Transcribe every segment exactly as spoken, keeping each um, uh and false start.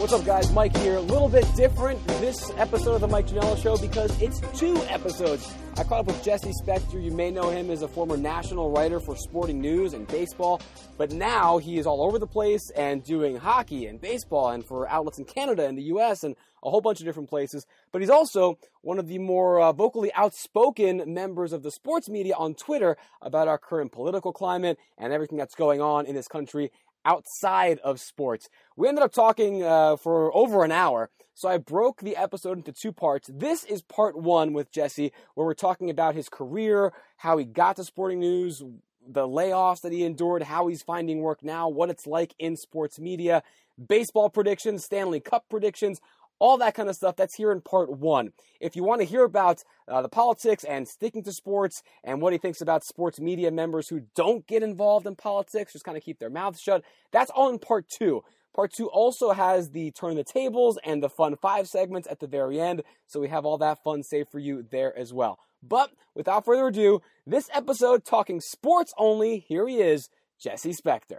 What's up, guys? Mike here. A little bit different this episode of The Mike Janela Show because it's two episodes. I caught up with Jesse Spector. You may know him as a former national writer for Sporting News and baseball, but now he is all over the place and doing hockey and baseball and for outlets in Canada and the U S and a whole bunch of different places. But he's also one of the more uh, vocally outspoken members of the sports media on Twitter about our current political climate and everything that's going on in this country outside of sports. We ended up talking uh, for over an hour, so I broke the episode into two parts. This is part one with Jesse, where we're talking about his career, how he got to Sporting News, the layoffs that he endured, how he's finding work now, what it's like in sports media, baseball predictions, Stanley Cup predictions, all that kind of stuff. That's here in part one. If you want to hear about uh, the politics and sticking to sports and what he thinks about sports media members who don't get involved in politics, just kind of keep their mouths shut, that's all in part two. Part two also has the Turn the Tables and the Fun Five segments at the very end, so we have all that fun saved for you there as well. But without further ado, this episode talking sports only, here he is, Jesse Spector.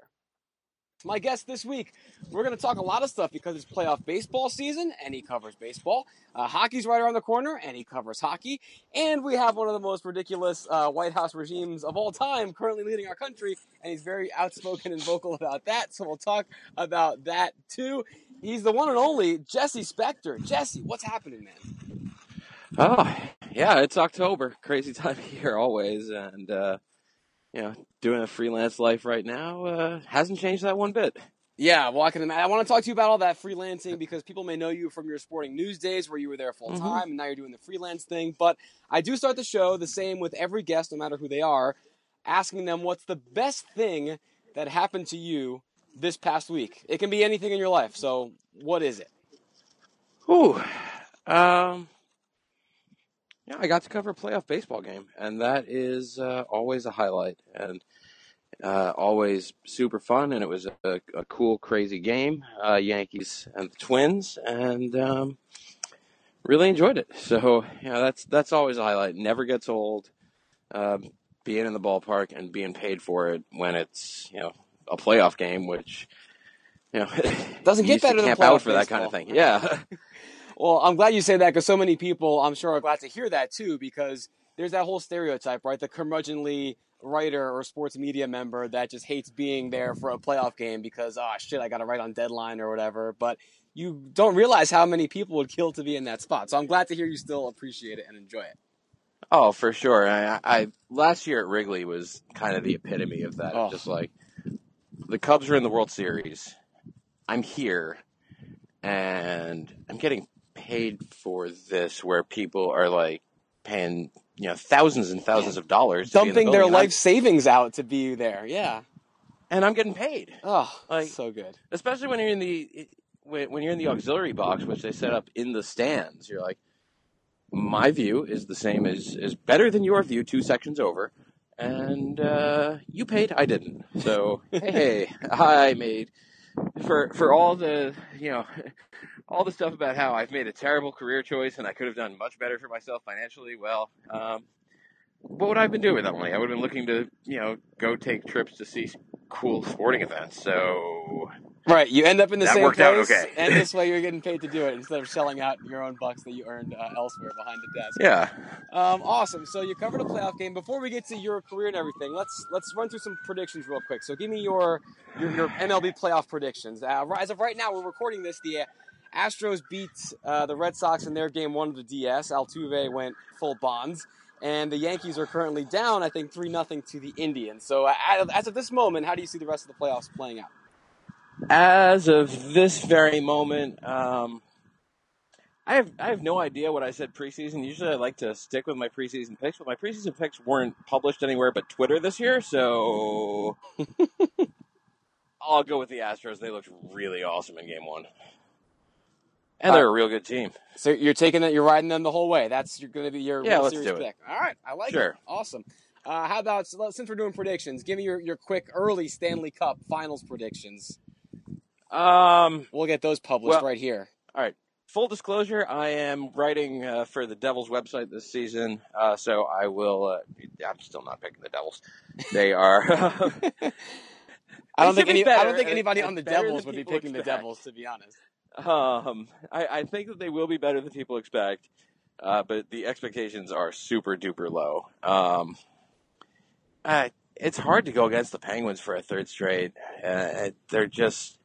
My guest this week, we're going to talk a lot of stuff because it's playoff baseball season, and he covers baseball. Uh, hockey's right around the corner, and he covers hockey. And we have one of the most ridiculous uh, White House regimes of all time currently leading our country, and he's very outspoken and vocal about that, so we'll talk about that too. He's the one and only Jesse Spector. Jesse, what's happening, man? Oh, yeah, it's October. Crazy time of year always, and uh you know, doing a freelance life right now uh, hasn't changed that one bit. Yeah, well, I can imagine. I want to talk to you about all that freelancing because people may know you from your Sporting News days where you were there full-time, mm-hmm. and now you're doing the freelance thing. But I do start the show the same with every guest, no matter who they are, asking them what's the best thing that happened to you this past week. It can be anything in your life, so what is it? Ooh, um... Yeah, I got to cover a playoff baseball game, and that is uh, always a highlight and uh, always super fun, and it was a, a cool, crazy game, uh, Yankees and the Twins, and um, really enjoyed it. So, you know, that's that's always a highlight. Never gets old, uh, being in the ballpark and being paid for it when it's, you know, a playoff game, which, you know, doesn't get better than playoff baseball. Out for that kind of thing. Yeah. Well, I'm glad you say that because so many people, I'm sure, are glad to hear that, too, because there's that whole stereotype, right? The curmudgeonly writer or sports media member that just hates being there for a playoff game because, oh, shit, I got to write on deadline or whatever. But you don't realize how many people would kill to be in that spot. So I'm glad to hear you still appreciate it and enjoy it. Oh, for sure. I, I last year at Wrigley was kind of the epitome of that. Oh. Just like the Cubs are in the World Series. I'm here, and I'm getting paid for this, where people are like paying, you know, thousands and thousands of dollars, dumping the their life I'm, savings out to be there. Yeah, and I'm getting paid. Oh, like, so good. Especially when you're in the when, when you're in the auxiliary box, which they set up in the stands. You're like, my view is the same as is better than your view two sections over, and uh, you paid, I didn't. So hey, I made. For for all the, you know, all the stuff about how I've made a terrible career choice and I could have done much better for myself financially, well, um, what would I have been doing with that money? I would have been looking to, you know, go take trips to see cool sporting events, so... Right, you end up in the that same worked place, out okay. And this way you're getting paid to do it instead of shelling out your own bucks that you earned uh, elsewhere behind the desk. Yeah. Um, awesome. So you covered a playoff game. Before we get to your career and everything, let's let's run through some predictions real quick. So give me your your, your M L B playoff predictions. Uh, as of right now, we're recording this. The Astros beat uh, the Red Sox in their game one of the D S. Altuve went full bonds. And the Yankees are currently down, I think, three nothing to the Indians. So uh, as of this moment, how do you see the rest of the playoffs playing out? As of this very moment, um, I have I have no idea what I said preseason. Usually I like to stick with my preseason picks, but my preseason picks weren't published anywhere but Twitter this year, so I'll go with the Astros. They looked really awesome in game one. And they're a real good team. So you're taking it, you're riding them the whole way. That's you're going to be your yeah, World Series pick. All right, I like sure. it. Awesome. Uh, how about, since we're doing predictions, give me your, your quick early Stanley Cup Finals predictions. Um, we'll get those published well, right here. All right. Full disclosure, I am writing uh, for the Devils website this season, uh, so I will uh, – I'm still not picking the Devils. They are I don't think any, better. I don't think anybody it's on the Devils would be picking expect. the Devils, to be honest. Um, I, I think that they will be better than people expect, uh, but the expectations are super duper low. Um, uh, it's hard to go against the Penguins for a third straight. Uh, they're just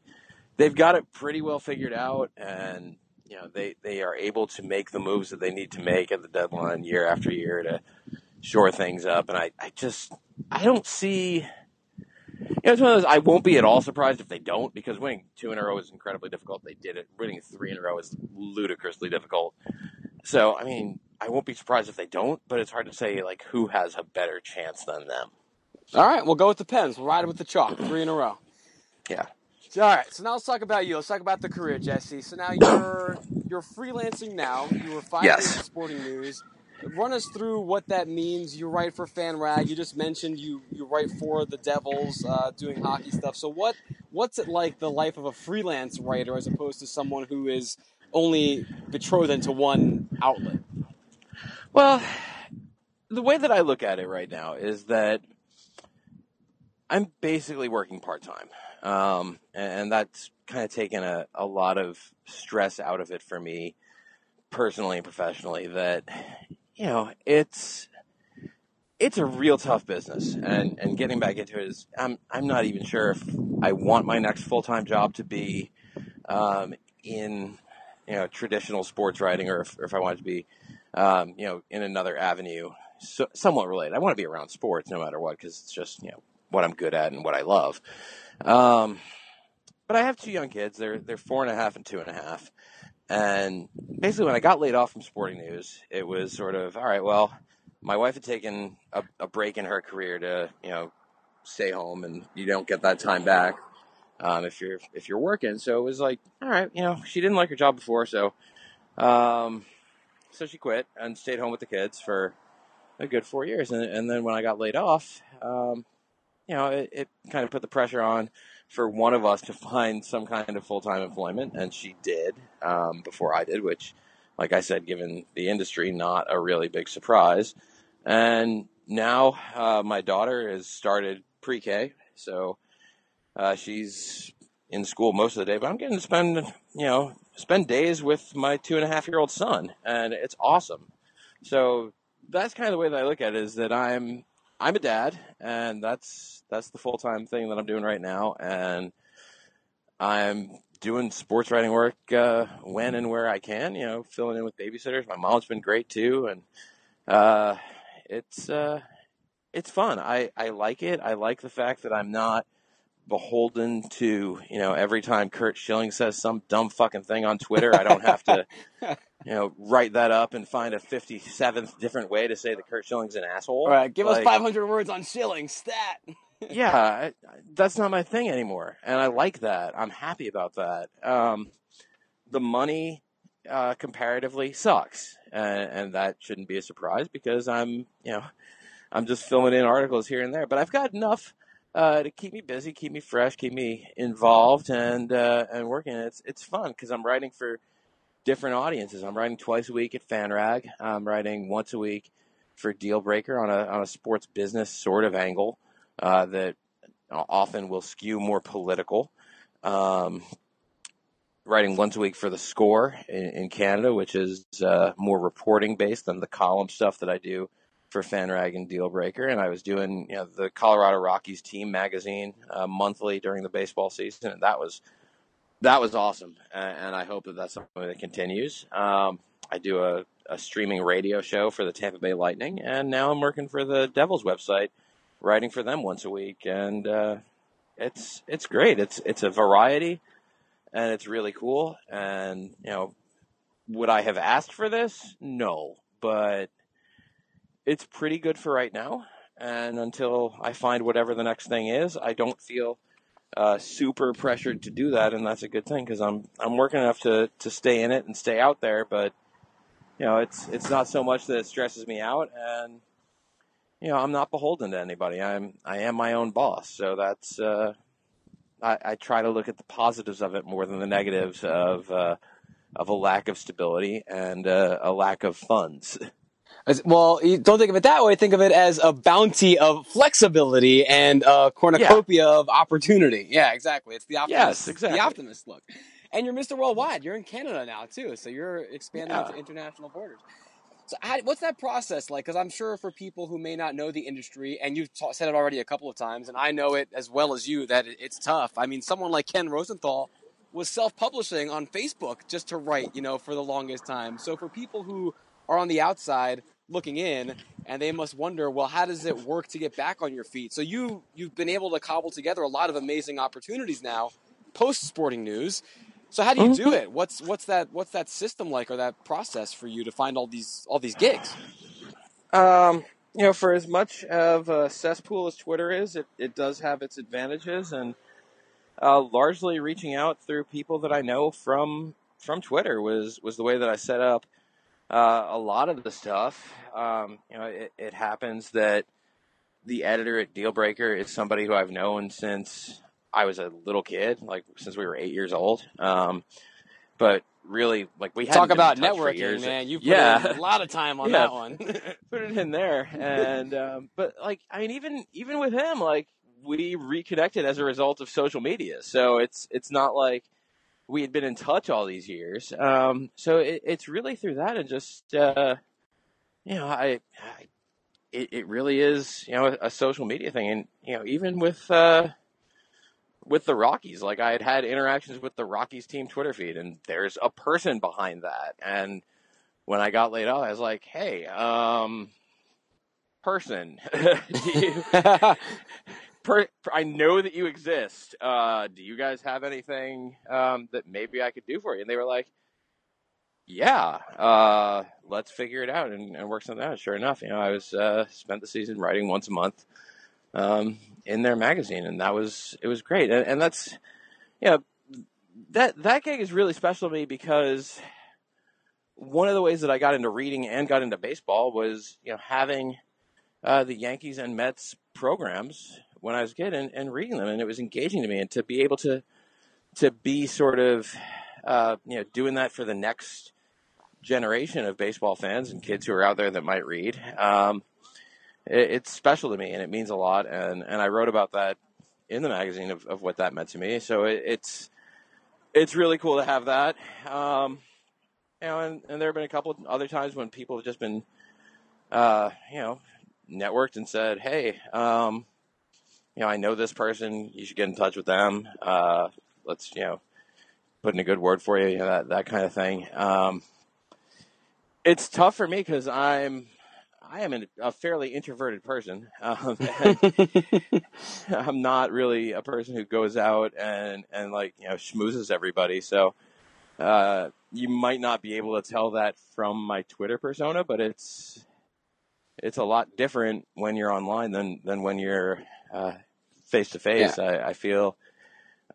they've got it pretty well figured out, and you know they, they are able to make the moves that they need to make at the deadline year after year to shore things up. And I, I just I don't see. You know, it's one of those, I won't be at all surprised if they don't, because winning two in a row is incredibly difficult. They did it. Winning three in a row is ludicrously difficult. So, I mean, I won't be surprised if they don't, but it's hard to say, like, who has a better chance than them. All right, we'll go with the Pens. We'll ride it with the chalk. Three in a row. Yeah. All right, so now let's talk about you. Let's talk about the career, Jesse. So now you're you're freelancing now. You were five years yes. at Sporting News. Run us through what that means. You write for Fan Rag. You just mentioned you, you write for the Devils, uh, doing hockey stuff. So what what's it like, the life of a freelance writer as opposed to someone who is only betrothed into one outlet? Well, the way that I look at it right now is that I'm basically working part-time. Um, and that's kind of taken a, a lot of stress out of it for me personally and professionally, that... You know, it's it's a real tough business, and, and getting back into it is, I'm I'm not even sure if I want my next full-time job to be um, in, you know, traditional sports writing, or if, or if I want it to be, um, you know, in another avenue, so, somewhat related. I want to be around sports no matter what, because it's just, you know, what I'm good at and what I love. Um, but I have two young kids. They're they're four and a half and two and a half. And basically when I got laid off from Sporting News, it was sort of, all right, well, my wife had taken a, a break in her career to, you know, stay home, and you don't get that time back um, if you're if you're working. So it was like, all right, you know, she didn't like her job before, so um, so she quit and stayed home with the kids for a good four years. And, and then when I got laid off, um, you know, it, it kind of put the pressure on for one of us to find some kind of full-time employment, and she did um, before I did, which, like I said, given the industry, not a really big surprise. And now uh, my daughter has started pre-K, so uh, she's in school most of the day, but I'm getting to spend, you know, spend days with my two-and-a-half-year-old son, and it's awesome. So that's kind of the way that I look at it, is that I'm I'm a dad, and that's that's the full-time thing that I'm doing right now, and I'm doing sports writing work uh, when and where I can, you know, filling in with babysitters. My mom's been great, too, and uh, it's uh, it's fun. I, I like it. I like the fact that I'm not beholden to, you know, every time Kurt Schilling says some dumb fucking thing on Twitter, I don't have to, you know, write that up and find a fifty-seventh different way to say that Kurt Schilling's an asshole. All right, give like, us five hundred words on Schilling, stat. Yeah, I, that's not my thing anymore, and I like that. I'm happy about that. Um, the money uh, comparatively sucks, and, and that shouldn't be a surprise, because I'm, you know, I'm just filling in articles here and there. But I've got enough uh, to keep me busy, keep me fresh, keep me involved, and uh, and working. It's it's fun because I'm writing for different audiences. I'm writing twice a week at Fan Rag. I'm writing once a week for Dealbreaker on a on a sports business sort of angle. Uh, that often will skew more political. Um, writing once a week for The Score in, in Canada, which is uh, more reporting-based than the column stuff that I do for Fan Rag and Dealbreaker. And I was doing, you know, the Colorado Rockies team magazine uh, monthly during the baseball season, and that was that was awesome. And, and I hope that that's something that continues. Um, I do a, a streaming radio show for the Tampa Bay Lightning, and now I'm working for the Devils website, writing for them once a week, and uh, it's it's great. It's it's a variety, and it's really cool. And you know, would I have asked for this? No, but it's pretty good for right now. And until I find whatever the next thing is, I don't feel uh, super pressured to do that, and that's a good thing because I'm I'm working enough to to stay in it and stay out there. But you know, it's it's not so much that it stresses me out. And you know, I'm not beholden to anybody. I'm I am my own boss. So that's uh, I, I try to look at the positives of it more than the negatives of uh, of a lack of stability and uh, a lack of funds. As, well, you don't think of it that way. Think of it as a bounty of flexibility and a cornucopia yeah. of opportunity. Yeah, exactly. It's the optimist. Yes, exactly. The optimist look. And you're Mister Worldwide. You're in Canada now, too, so you're expanding yeah. to international borders. So how, what's that process like? Because I'm sure for people who may not know the industry, and you've ta- said it already a couple of times, and I know it as well as you, that it, it's tough. I mean, someone like Ken Rosenthal was self-publishing on Facebook just to write, you know, for the longest time. So for people who are on the outside looking in, and they must wonder, well, how does it work to get back on your feet? So you, you've been able to cobble together a lot of amazing opportunities now, post-Sporting News. So how do you do it? What's what's that what's that system like, or that process for you to find all these all these gigs? Um, you know, for as much of a cesspool as Twitter is, it, it does have its advantages, and uh, largely reaching out through people that I know from from Twitter was, was the way that I set up uh, a lot of the stuff. Um, you know, it, it happens that the editor at Dealbreaker is somebody who I've known since I was a little kid, like since we were eight years old. Um, but really, like we talk about networking, man. You put yeah. a lot of time on yeah. that one. Put it in there, and um, but like I mean, even even with him, like we reconnected as a result of social media. So it's it's not like we had been in touch all these years. Um, so it, it's really through that, and just uh, you know, I, I it, it really is you know a, a social media thing, and you know even with. Uh, With the Rockies, like I had had interactions with the Rockies team Twitter feed, and there's a person behind that. And when I got laid off, I was like, "Hey, um, person, do you, per, I know that you exist. Uh, do you guys have anything um, that maybe I could do for you?" And they were like, "Yeah, uh, let's figure it out and, and work something out." Sure enough, you know, I was uh, spent the season writing once a month. Um, in their magazine, and that was it was great, and, and that's yeah, you know, that that gig is really special to me because one of the ways that I got into reading and got into baseball was you know having uh, the Yankees and Mets programs when I was a kid and, and reading them, and it was engaging to me, and to be able to to be sort of uh, you know doing that for the next generation of baseball fans and kids who are out there that might read. Um, It's special to me, and it means a lot, and, and I wrote about that in the magazine of, of what that meant to me. So it, it's it's really cool to have that. Um, you know, and, and there have been a couple of other times when people have just been, uh, you know, networked and said, "Hey, um, you know, I know this person. You should get in touch with them. Uh, let's, you know, put in a good word for you. You know, that that kind of thing." Um, it's tough for me because I'm. I am an, a fairly introverted person. Um, I'm not really a person who goes out and, and like, you know, schmoozes everybody. So uh, you might not be able to tell that from my Twitter persona, but it's it's a lot different when you're online than, than when you're face to face. I feel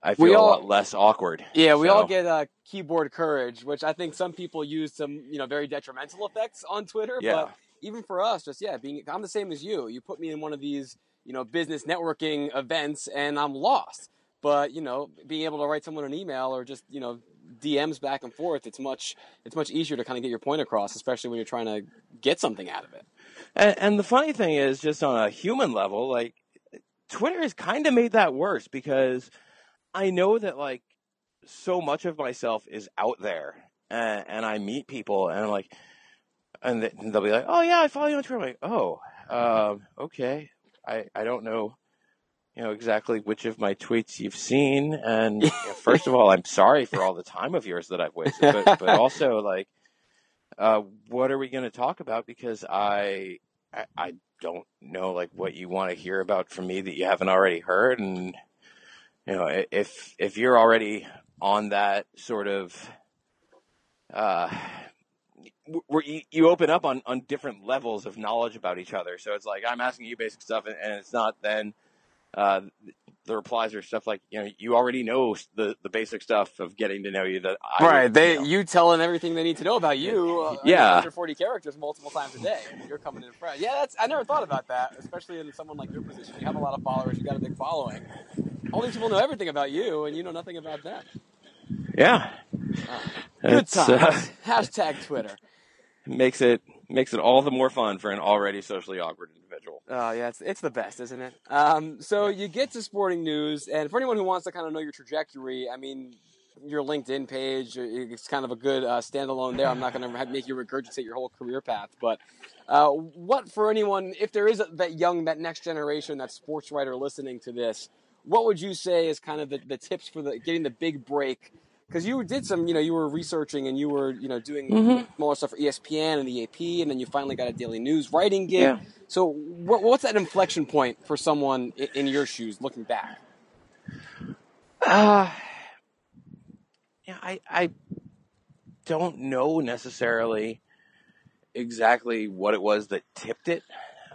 I feel we a all, lot less awkward. Yeah, we so. all get uh, keyboard courage, which I think some people use some, you know, very detrimental effects on Twitter. Yeah. But even for us, just, yeah, being, I'm the same as you. You put me in one of these, you know, business networking events and I'm lost. But, you know, being able to write someone an email or just, you know, D Ms back and forth, it's much it's much easier to kind of get your point across, especially when you're trying to get something out of it. And, and the funny thing is, just on a human level, like, Twitter has kind of made that worse because I know that, like, so much of myself is out there. And, and I meet people and I'm like... And they'll be like, "Oh yeah, I follow you on Twitter." I'm like, "Oh, um, okay. I, I don't know, you know exactly which of my tweets you've seen. And you know, first of all, I'm sorry for all the time of yours that I've wasted. But, but also, like, uh, what are we going to talk about? Because I, I I don't know like what you want to hear about from me that you haven't already heard. And you know, if if you're already on that sort of uh." Where you open up on, on different levels of knowledge about each other. So it's like, I'm asking you basic stuff and, and it's not then uh, the replies are stuff like, you know, you already know the, the basic stuff of getting to know you. That I Right. Would, they, you, know. you tell them everything they need to know about you. Uh, yeah. one hundred forty characters multiple times a day. You're coming in fresh. Yeah. That's, I never thought about that, especially in someone like your position. You have a lot of followers. You got a big following. All these people know everything about you and you know nothing about them. Yeah. Uh, good times. Uh, Hashtag Twitter. Makes it Makes it all the more fun for an already socially awkward individual. Oh, yeah, it's, it's the best, isn't it? Um, so you get to Sporting News, and for anyone who wants to kind of know your trajectory, I mean, your LinkedIn page, it's kind of a good uh, standalone there. I'm not going to make you regurgitate your whole career path, but uh, what for anyone, if there is a, that young, that next generation, that sports writer listening to this, what would you say is kind of the, the tips for the getting the big break? Because you did some, you know, you were researching and you were, you know, doing mm-hmm. more stuff for E S P N and the A P, and then you finally got a daily news writing gig. Yeah. So what, what's that inflection point for someone in, in your shoes looking back? Uh, yeah, I, I don't know necessarily exactly what it was that tipped it,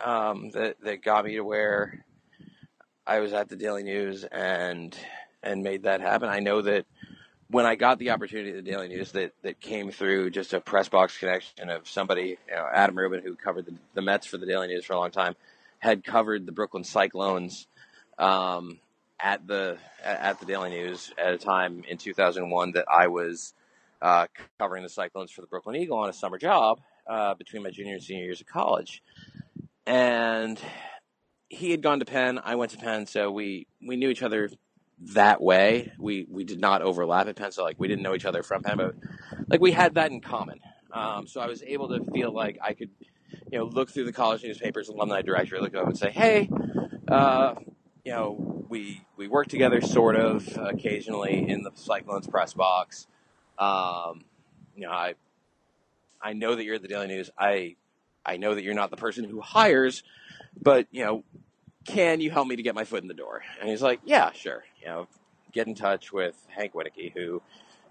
um, that, that got me to where I was at the Daily News and and made that happen. I know that when I got the opportunity at the Daily News, that, that came through just a press box connection of somebody, you know, Adam Rubin, who covered the, the Mets for the Daily News for a long time, had covered the Brooklyn Cyclones um, at the at the Daily News at a time in two thousand one that I was uh, covering the Cyclones for the Brooklyn Eagle on a summer job uh, between my junior and senior years of college. And he had gone to Penn. I went to Penn, so we, we knew each other that way. We, we did not overlap at Penn, so like we didn't know each other from Penn, but like we had that in common. Um, so I was able to feel like I could, you know, look through the college newspapers, alumni directory, look up and say, hey, uh, you know, we, we work together sort of occasionally in the Cyclones press box. Um, you know, I, I know that you're at the Daily News. I, I know that you're not the person who hires, but you know, can you help me to get my foot in the door? And he's like, yeah, sure. You know, get in touch with Hank Whittaker, who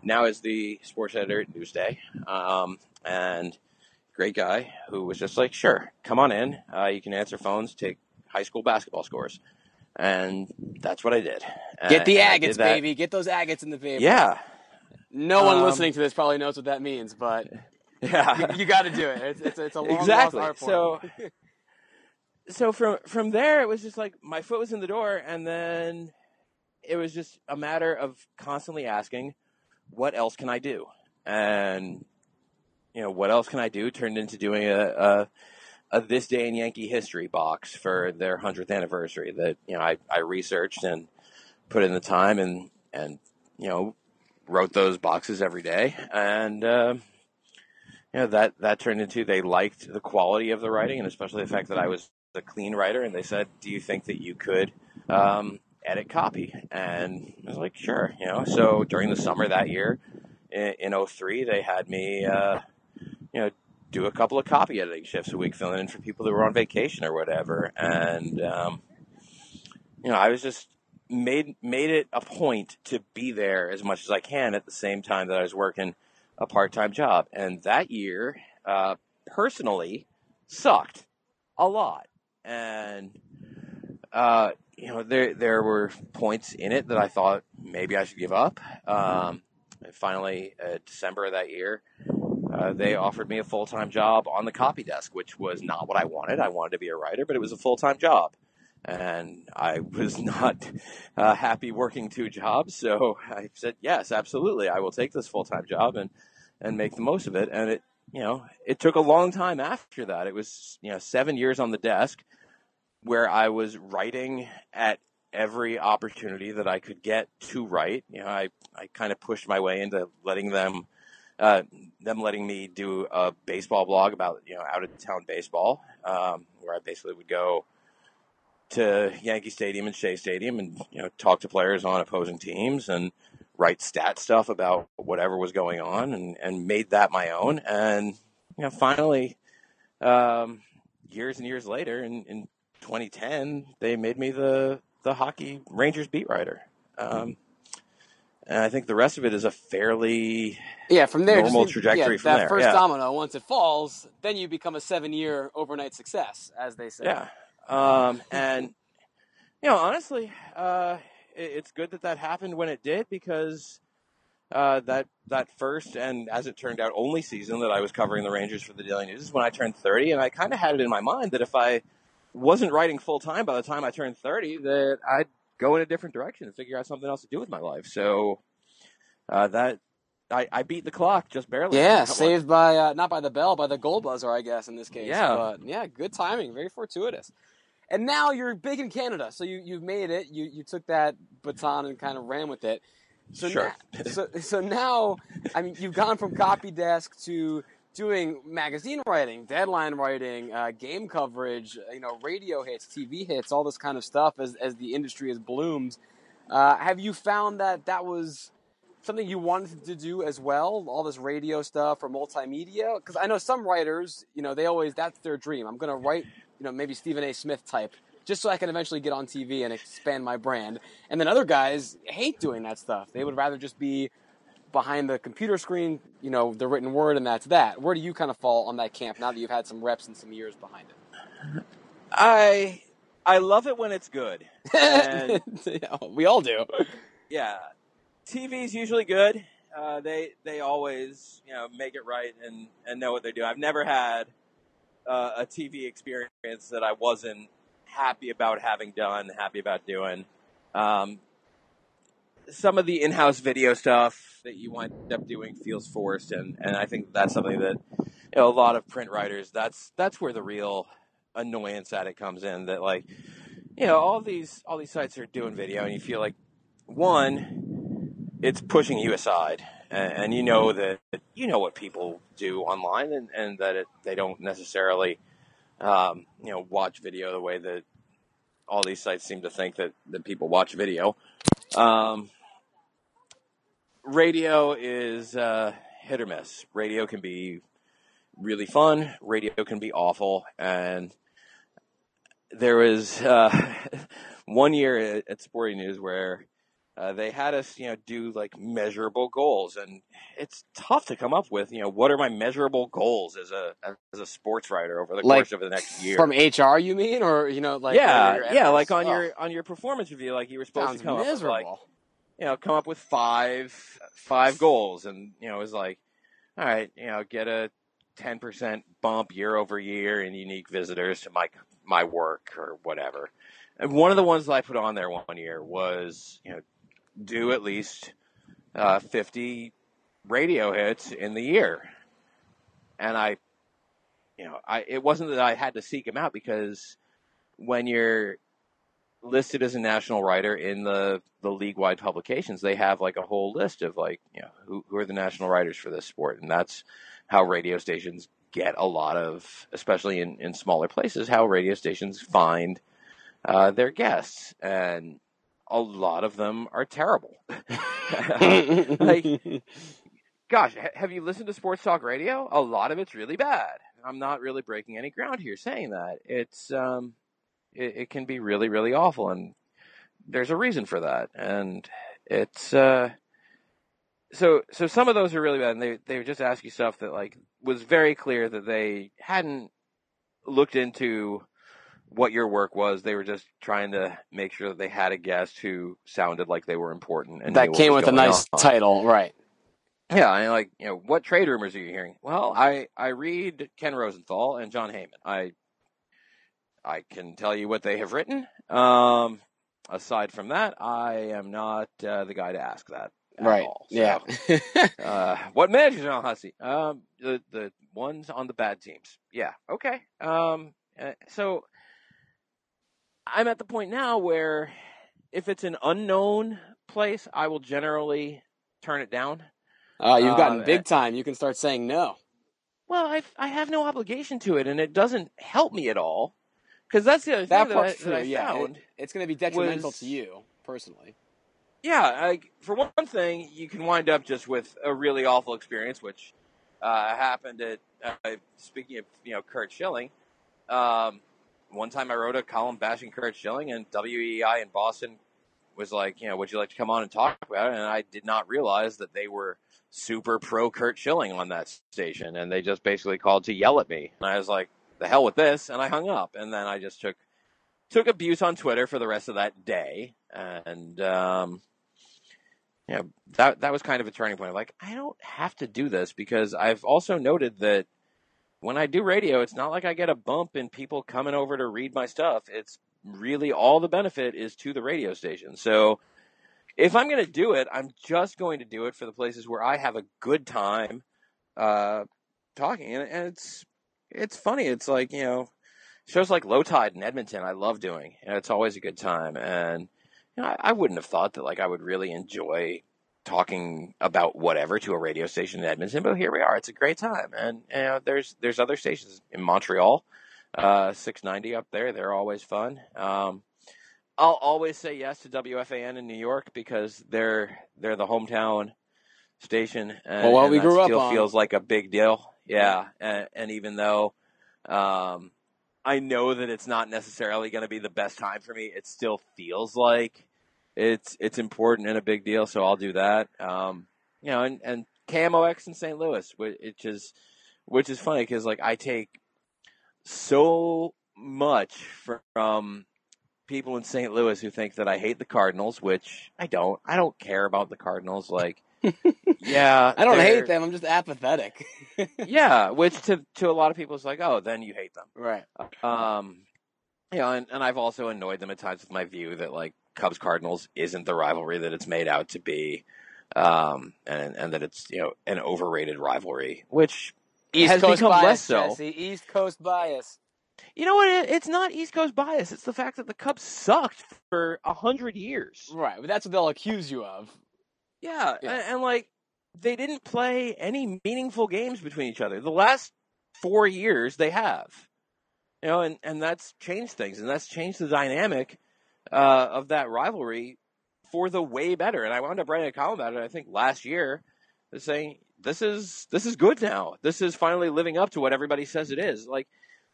now is the sports editor at Newsday. Um, and great guy who was just like, sure, come on in. Uh, you can answer phones, take high school basketball scores. And that's what I did. And get the agates, baby. Get those agates in the paper. Yeah. No um, one listening to this probably knows what that means, but yeah, you, you got to do it. It's, it's, it's a long exactly. lost art form. So, So from, from there, it was just like my foot was in the door, and then it was just a matter of constantly asking, what else can I do? And, you know, what else can I do turned into doing a, a, a This Day in Yankee History box for their hundredth anniversary that, you know, I, I researched and put in the time and, and, you know, wrote those boxes every day. And, um, uh, you know, that, that turned into, they liked the quality of the writing and especially the fact that I was a clean writer, and they said, do you think that you could um, edit copy? And I was like, sure, you know. So during the summer that year, in oh three, they had me, uh, you know, do a couple of copy editing shifts a week, filling in for people that were on vacation or whatever. And, um, you know, I was just made, made it a point to be there as much as I can at the same time that I was working a part-time job. And that year, uh, personally, sucked a lot. And, uh, you know, there, there were points in it that I thought maybe I should give up. Um, and finally, uh, December of that year, uh, they offered me a full-time job on the copy desk, which was not what I wanted. I wanted to be a writer, but it was a full-time job. And I was not uh, happy working two jobs. So I said, yes, absolutely. I will take this full-time job and, and make the most of it. And it, you know, it took a long time after that. It was, you know, seven years on the desk where I was writing at every opportunity that I could get to write. You know, I, I kind of pushed my way into letting them, uh, them letting me do a baseball blog about, you know, out-of-town baseball, um, where I basically would go to Yankee Stadium and Shea Stadium and, you know, talk to players on opposing teams and write stat stuff about whatever was going on, and, and made that my own. And, you know, finally, um, years and years later in, in twenty ten, they made me the, the hockey Rangers beat writer. Um, and I think the rest of it is a fairly yeah, from there, normal just, trajectory yeah, from that there. That first yeah. domino, once it falls, then you become a seven year overnight success, as they say. Yeah. Um, and, you know, honestly, uh, it's good that that happened when it did, because uh, that that first and, as it turned out, only season that I was covering the Rangers for the Daily News is when I turned thirty, and I kind of had it in my mind that if I wasn't writing full-time by the time I turned thirty, that I'd go in a different direction and figure out something else to do with my life. So uh, that I, I beat the clock just barely. Yeah, saved by uh, not by the bell, by the goal buzzer, I guess, in this case. Yeah. But, yeah, good timing. Very fortuitous. And now you're big in Canada, so you, you've made it. You you took that baton and kind of ran with it. So sure. Na- so, so now, I mean, you've gone from copy desk to doing magazine writing, deadline writing, uh, game coverage, you know, radio hits, T V hits, all this kind of stuff as, as the industry has bloomed. Uh, have you found that that was something you wanted to do as well, all this radio stuff or multimedia? Because I know some writers, you know, they always, that's their dream. I'm going to write, you know, maybe Stephen A. Smith type, just so I can eventually get on T V and expand my brand. And then other guys hate doing that stuff. They would rather just be behind the computer screen, you know, the written word, and that's that. Where do you kind of fall on that camp now that you've had some reps and some years behind it? I I love it when it's good. And we all do. Yeah. T V's usually good. Uh, they they always, you know, make it right and, and know what they do. I've never had uh, a T V experience that I wasn't happy about having done, happy about doing. Um, some of the in-house video stuff that you wind up doing feels forced, and, and I think that's something that, you know, a lot of print writers, that's that's where the real annoyance at it comes in, that, like, you know, all these all these sites are doing video, and you feel like, one, it's pushing you aside, and, and you know that you know what people do online, and, and that it, they don't necessarily um, you know, watch video the way that all these sites seem to think that, that people watch video. Um, radio is uh, hit or miss. Radio can be really fun. Radio can be awful. And there was uh, one year at, at Sporting News where uh, they had us, you know, do like measurable goals, and it's tough to come up with, you know, what are my measurable goals as a as a sports writer over the like course of the next year. From H R, you mean, or you know, like yeah, yeah, like on oh. your on your performance review, like you were supposed Sounds to come miserable. up with, like, you know, come up with five five goals, and you know, it was like, all right, you know, get a ten percent bump year over year in unique visitors to my my work or whatever. And one of the ones that I put on there one year was, you know, do at least uh, fifty radio hits in the year. And I, you know, I it wasn't that I had to seek them out, because when you're listed as a national writer in the, the league-wide publications, they have like a whole list of like, you know, who, who are the national writers for this sport. And that's how radio stations get a lot of, especially in, in smaller places, how radio stations find uh, their guests. And a lot of them are terrible. Like, gosh, ha- have you listened to sports talk radio? A lot of it's really bad. I'm not really breaking any ground here saying that. It's um, it, it can be really, really awful, and there's a reason for that. And it's uh, so so some of those are really bad, and they they would just ask you stuff that like was very clear that they hadn't looked into what your work was. They were just trying to make sure that they had a guest who sounded like they were important. And that came with a nice on. title, right? Yeah, and like, you know, what trade rumors are you hearing? Well, I, I read Ken Rosenthal and John Heyman. I I can tell you what they have written. Um, aside from that, I am not uh, the guy to ask that at right. all. So, yeah. uh, what managers are on hot Um, the the ones on the bad teams. Yeah. Okay. Um. Uh, so. I'm at the point now where if it's an unknown place, I will generally turn it down. Uh, you've gotten um, big time. You can start saying no. Well, I I have no obligation to it, and it doesn't help me at all. Because that's the other that thing that I, that I yeah. found. It, it's going to be detrimental was, to you, personally. Yeah. I, for one thing, you can wind up just with a really awful experience, which uh, happened at, uh, speaking of, you know, Kurt Schilling, um, one time I wrote a column bashing Kurt Schilling, and W E I in Boston was like, you know, would you like to come on and talk about it? And I did not realize that they were super pro Kurt Schilling on that station, and they just basically called to yell at me. And I was like, the hell with this, and I hung up. And then I just took took abuse on Twitter for the rest of that day. And um, you know, that that was kind of a turning point. I'm like, I don't have to do this, because I've also noted that when I do radio, it's not like I get a bump in people coming over to read my stuff. It's really all the benefit is to the radio station. So if I'm going to do it, I'm just going to do it for the places where I have a good time uh, talking. And, and it's it's funny. It's like, you know, shows like Low Tide in Edmonton I love doing. And it's always a good time. And you know, I, I wouldn't have thought that, like, I would really enjoy talking about whatever to a radio station in Edmonton, but here we are. It's a great time. And you know, there's there's other stations in Montreal, uh, six ninety up there. They're always fun. Um, I'll always say yes to W F A N in New York because they're they're the hometown station. And, well, what and we grew up still on. Feels like a big deal. Yeah, and, and even though um, I know that it's not necessarily going to be the best time for me, it still feels like It's it's important and a big deal, so I'll do that. Um, you know, and, and K M O X in Saint Louis, which is which is funny because like I take so much from people in Saint Louis who think that I hate the Cardinals, which I don't. I don't care about the Cardinals. Like, yeah, I don't hate them. I'm just apathetic. Yeah, which to to a lot of people is like, oh, then you hate them, right? Um, you know, and, and I've also annoyed them at times with my view that like Cubs Cardinals isn't the rivalry that it's made out to be, um, and and that it's, you know, an overrated rivalry, which East has Coast become bias, less so. Jesse, East Coast bias. You know what? It's not East Coast bias. It's the fact that the Cubs sucked for a hundred years. Right, but that's what they'll accuse you of. Yeah, yeah. And, and like they didn't play any meaningful games between each other. The last four years they have, you know, and and that's changed things, and that's changed the dynamic Uh, of that rivalry for the way better. And I wound up writing a column about it, I think, last year, saying this is this is good now. This is finally living up to what everybody says it is. Like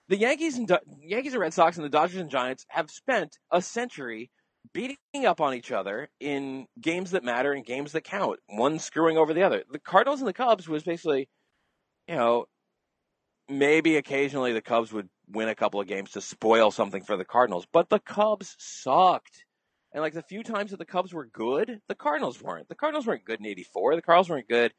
the Yankees and Do- Yankees and Red Sox and the Dodgers and Giants have spent a century beating up on each other in games that matter and games that count, one screwing over the other. The Cardinals and the Cubs was basically, you know, maybe occasionally the Cubs would win a couple of games to spoil something for the Cardinals, but the Cubs sucked. And like the few times that the Cubs were good, the Cardinals weren't. The Cardinals weren't good in eighty-four. The Cardinals weren't good,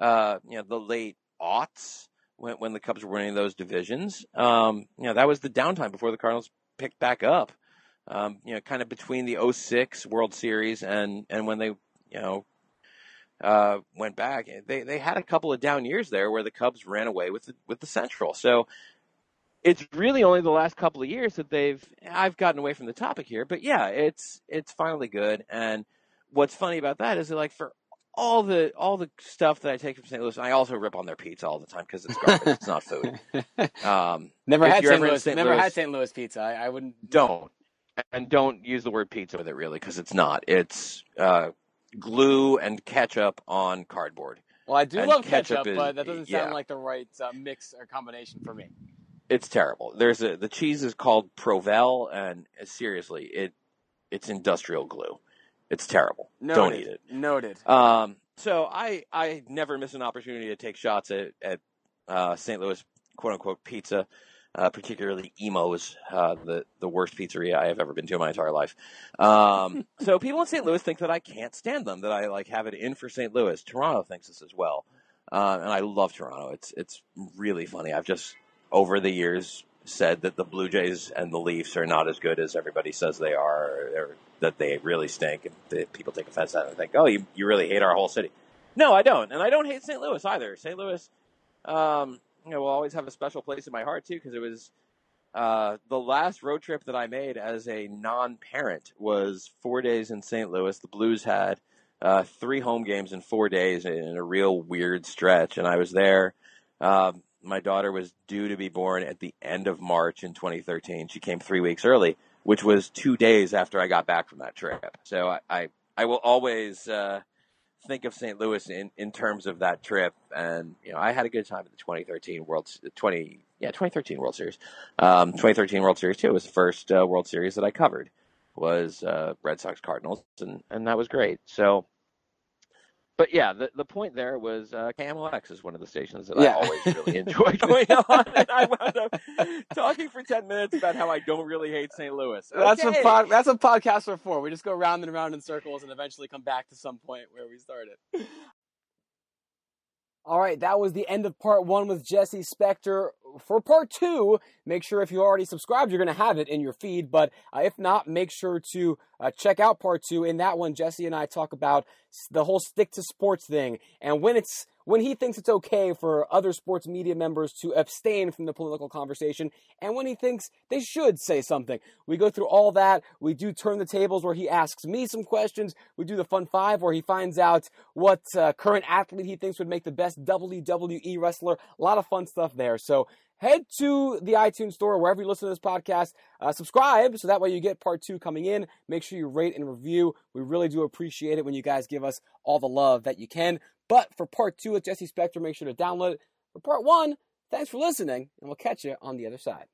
uh, you know, the late aughts when when the Cubs were winning those divisions. Um, you know, that was the downtime before the Cardinals picked back up. Um, you know, kind of between the oh six World Series and and when they, you know, uh, went back, they they had a couple of down years there where the Cubs ran away with the, with the Central. So it's really only the last couple of years that they've I've gotten away from the topic here, but yeah, it's it's finally good. And what's funny about that is that like for all the all the stuff that I take from Saint Louis, I also rip on their pizza all the time because it's garbage. It's not food. Um, never had Saint Louis. Saint Never Louis, had Saint Louis pizza. I, I wouldn't. Don't and don't use the word pizza with it really because it's not. It's uh, glue and ketchup on cardboard. Well, I do and love ketchup, ketchup is, but that doesn't sound yeah. like the right uh, mix or combination for me. It's terrible. There's a the cheese is called Provel, and uh, seriously, it it's industrial glue. It's terrible. Noted. Don't eat it. Noted. Um, so I I never miss an opportunity to take shots at at uh, Saint Louis quote unquote pizza, uh, particularly Imo's, uh, the the worst pizzeria I have ever been to in my entire life. Um, so people in Saint Louis think that I can't stand them, that I like have it in for Saint Louis. Toronto thinks this as well, uh, and I love Toronto. It's it's really funny. I've just over the years said that the Blue Jays and the Leafs are not as good as everybody says they are, or, or that they really stink. And the, people take offense at it and think, oh, you, you really hate our whole city. No, I don't. And I don't hate Saint Louis either. Saint Louis um, you know, will always have a special place in my heart, too, because it was uh, the last road trip that I made as a non-parent was four days in Saint Louis. The Blues had uh, three home games in four days in a real weird stretch, and I was there. Um, My daughter was due to be born at the end of March in twenty thirteen. She came three weeks early, which was two days after I got back from that trip. So I, I, I will always uh, think of Saint Louis in, in terms of that trip. And, you know, I had a good time at the twenty thirteen World, twenty, yeah, twenty thirteen World Series. Um, twenty thirteen World Series, too, was the first uh, World Series that I covered, was uh, Red Sox Cardinals, and, and that was great. So... But, yeah, the, the point there was uh, K M O X is one of the stations that yeah. I always really enjoy going on. And I wound up talking for ten minutes about how I don't really hate Saint Louis. Okay. That's what pod, that's what podcasts are for. We just go round and round in circles and eventually come back to some point where we started. All right, that was the end of part one with Jesse Spector. for part two, make sure if you already subscribed, you're going to have it in your feed. But uh, if not, make sure to uh, check out part two. In that one, Jesse and I talk about the whole stick to sports thing and when it's when he thinks it's okay for other sports media members to abstain from the political conversation and when he thinks they should say something. We go through all that. We do Turn the Tables, where he asks me some questions. We do the Fun Five, where he finds out what uh, current athlete he thinks would make the best W W E wrestler. A lot of fun stuff there. So head to the iTunes store, wherever you listen to this podcast. Uh, subscribe, so that way you get part two coming in. Make sure you rate and review. We really do appreciate it when you guys give us all the love that you can. But for part two with Jesse Spector, make sure to download it. For part one, thanks for listening, and we'll catch you on the other side.